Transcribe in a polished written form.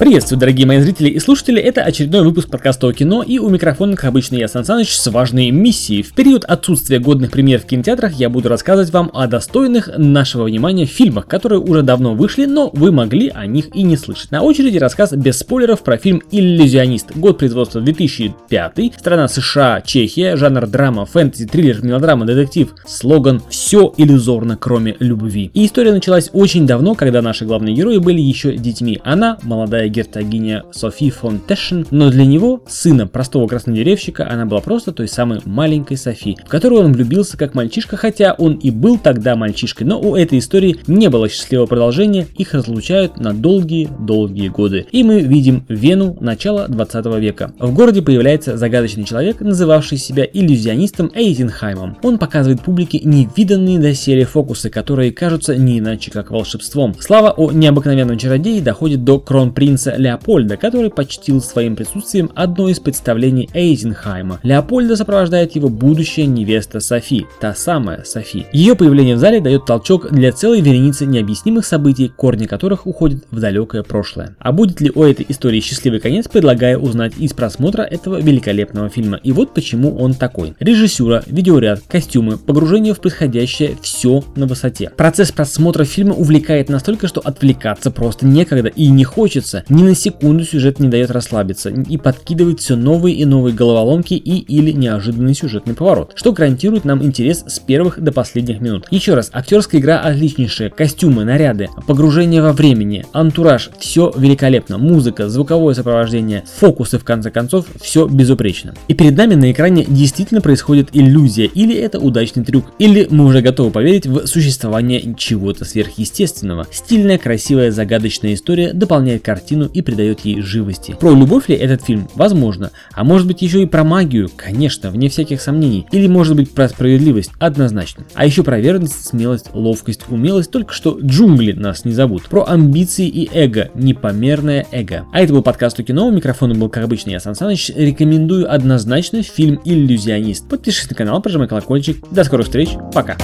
Приветствую, дорогие мои зрители и слушатели, это очередной выпуск подкаста «То кино», и у микрофона, как обычно, я, Сан Саныч, с важной миссией. В период отсутствия годных премьер в кинотеатрах я буду рассказывать вам о достойных нашего внимания фильмах, которые уже давно вышли, но вы могли о них и не слышать. На очереди рассказ без спойлеров про фильм «Иллюзионист». Год производства 2005, страна США, Чехия, жанр драма, фэнтези, триллер, мелодрама, детектив, слоган «Все иллюзорно, кроме любви». И история началась очень давно, когда наши главные герои были еще детьми. Она, молодая герцогиня Софи фон Тешен, но для него, сына простого краснодеревщика, она была просто той самой маленькой Софи, в которую он влюбился как мальчишка, хотя он и был тогда мальчишкой, но у этой истории не было счастливого продолжения, их разлучают на долгие-долгие годы. И мы видим Вену начала 20 века. В городе появляется загадочный человек, называвший себя иллюзионистом Эйзенхаймом. Он показывает публике невиданные доселе фокусы, которые кажутся не иначе как волшебством. Слава о необыкновенном чародее доходит до кронпринца Леопольда, который почтил своим присутствием одно из представлений Эйзенхайма. Леопольда сопровождает его будущая невеста Софи, та самая Софи. Ее появление в зале дает толчок для целой вереницы необъяснимых событий, корни которых уходят в далекое прошлое. А будет ли у этой истории счастливый конец, предлагаю узнать из просмотра этого великолепного фильма. И вот почему он такой. Режиссура, видеоряд, костюмы, погружение в происходящее — все на высоте. Процесс просмотра фильма увлекает настолько, что отвлекаться просто некогда и не хочется. Ни на секунду сюжет не дает расслабиться и подкидывает все новые и новые головоломки и или неожиданный сюжетный поворот, что гарантирует нам интерес с первых до последних минут. Еще раз, актерская игра отличнейшая, костюмы, наряды, погружение во времени, антураж — все великолепно, музыка, звуковое сопровождение, фокусы, в конце концов, все безупречно. И перед нами на экране действительно происходит иллюзия, или это удачный трюк, или мы уже готовы поверить в существование чего-то сверхъестественного. Стильная, красивая, загадочная история дополняет картину и придает ей живости. Про любовь ли этот фильм? Возможно. А может быть еще и про магию? Конечно, вне всяких сомнений. Или может быть про справедливость? Однозначно. А еще про верность, смелость, ловкость, умелость, только что джунгли нас не зовут. Про амбиции и эго, непомерное эго. А это был подкаст «То кино», у микрофона был, как обычно, я, Сан Саныч. Рекомендую однозначно фильм «Иллюзионист». Подпишись на канал, прожимай колокольчик. До скорых встреч, пока!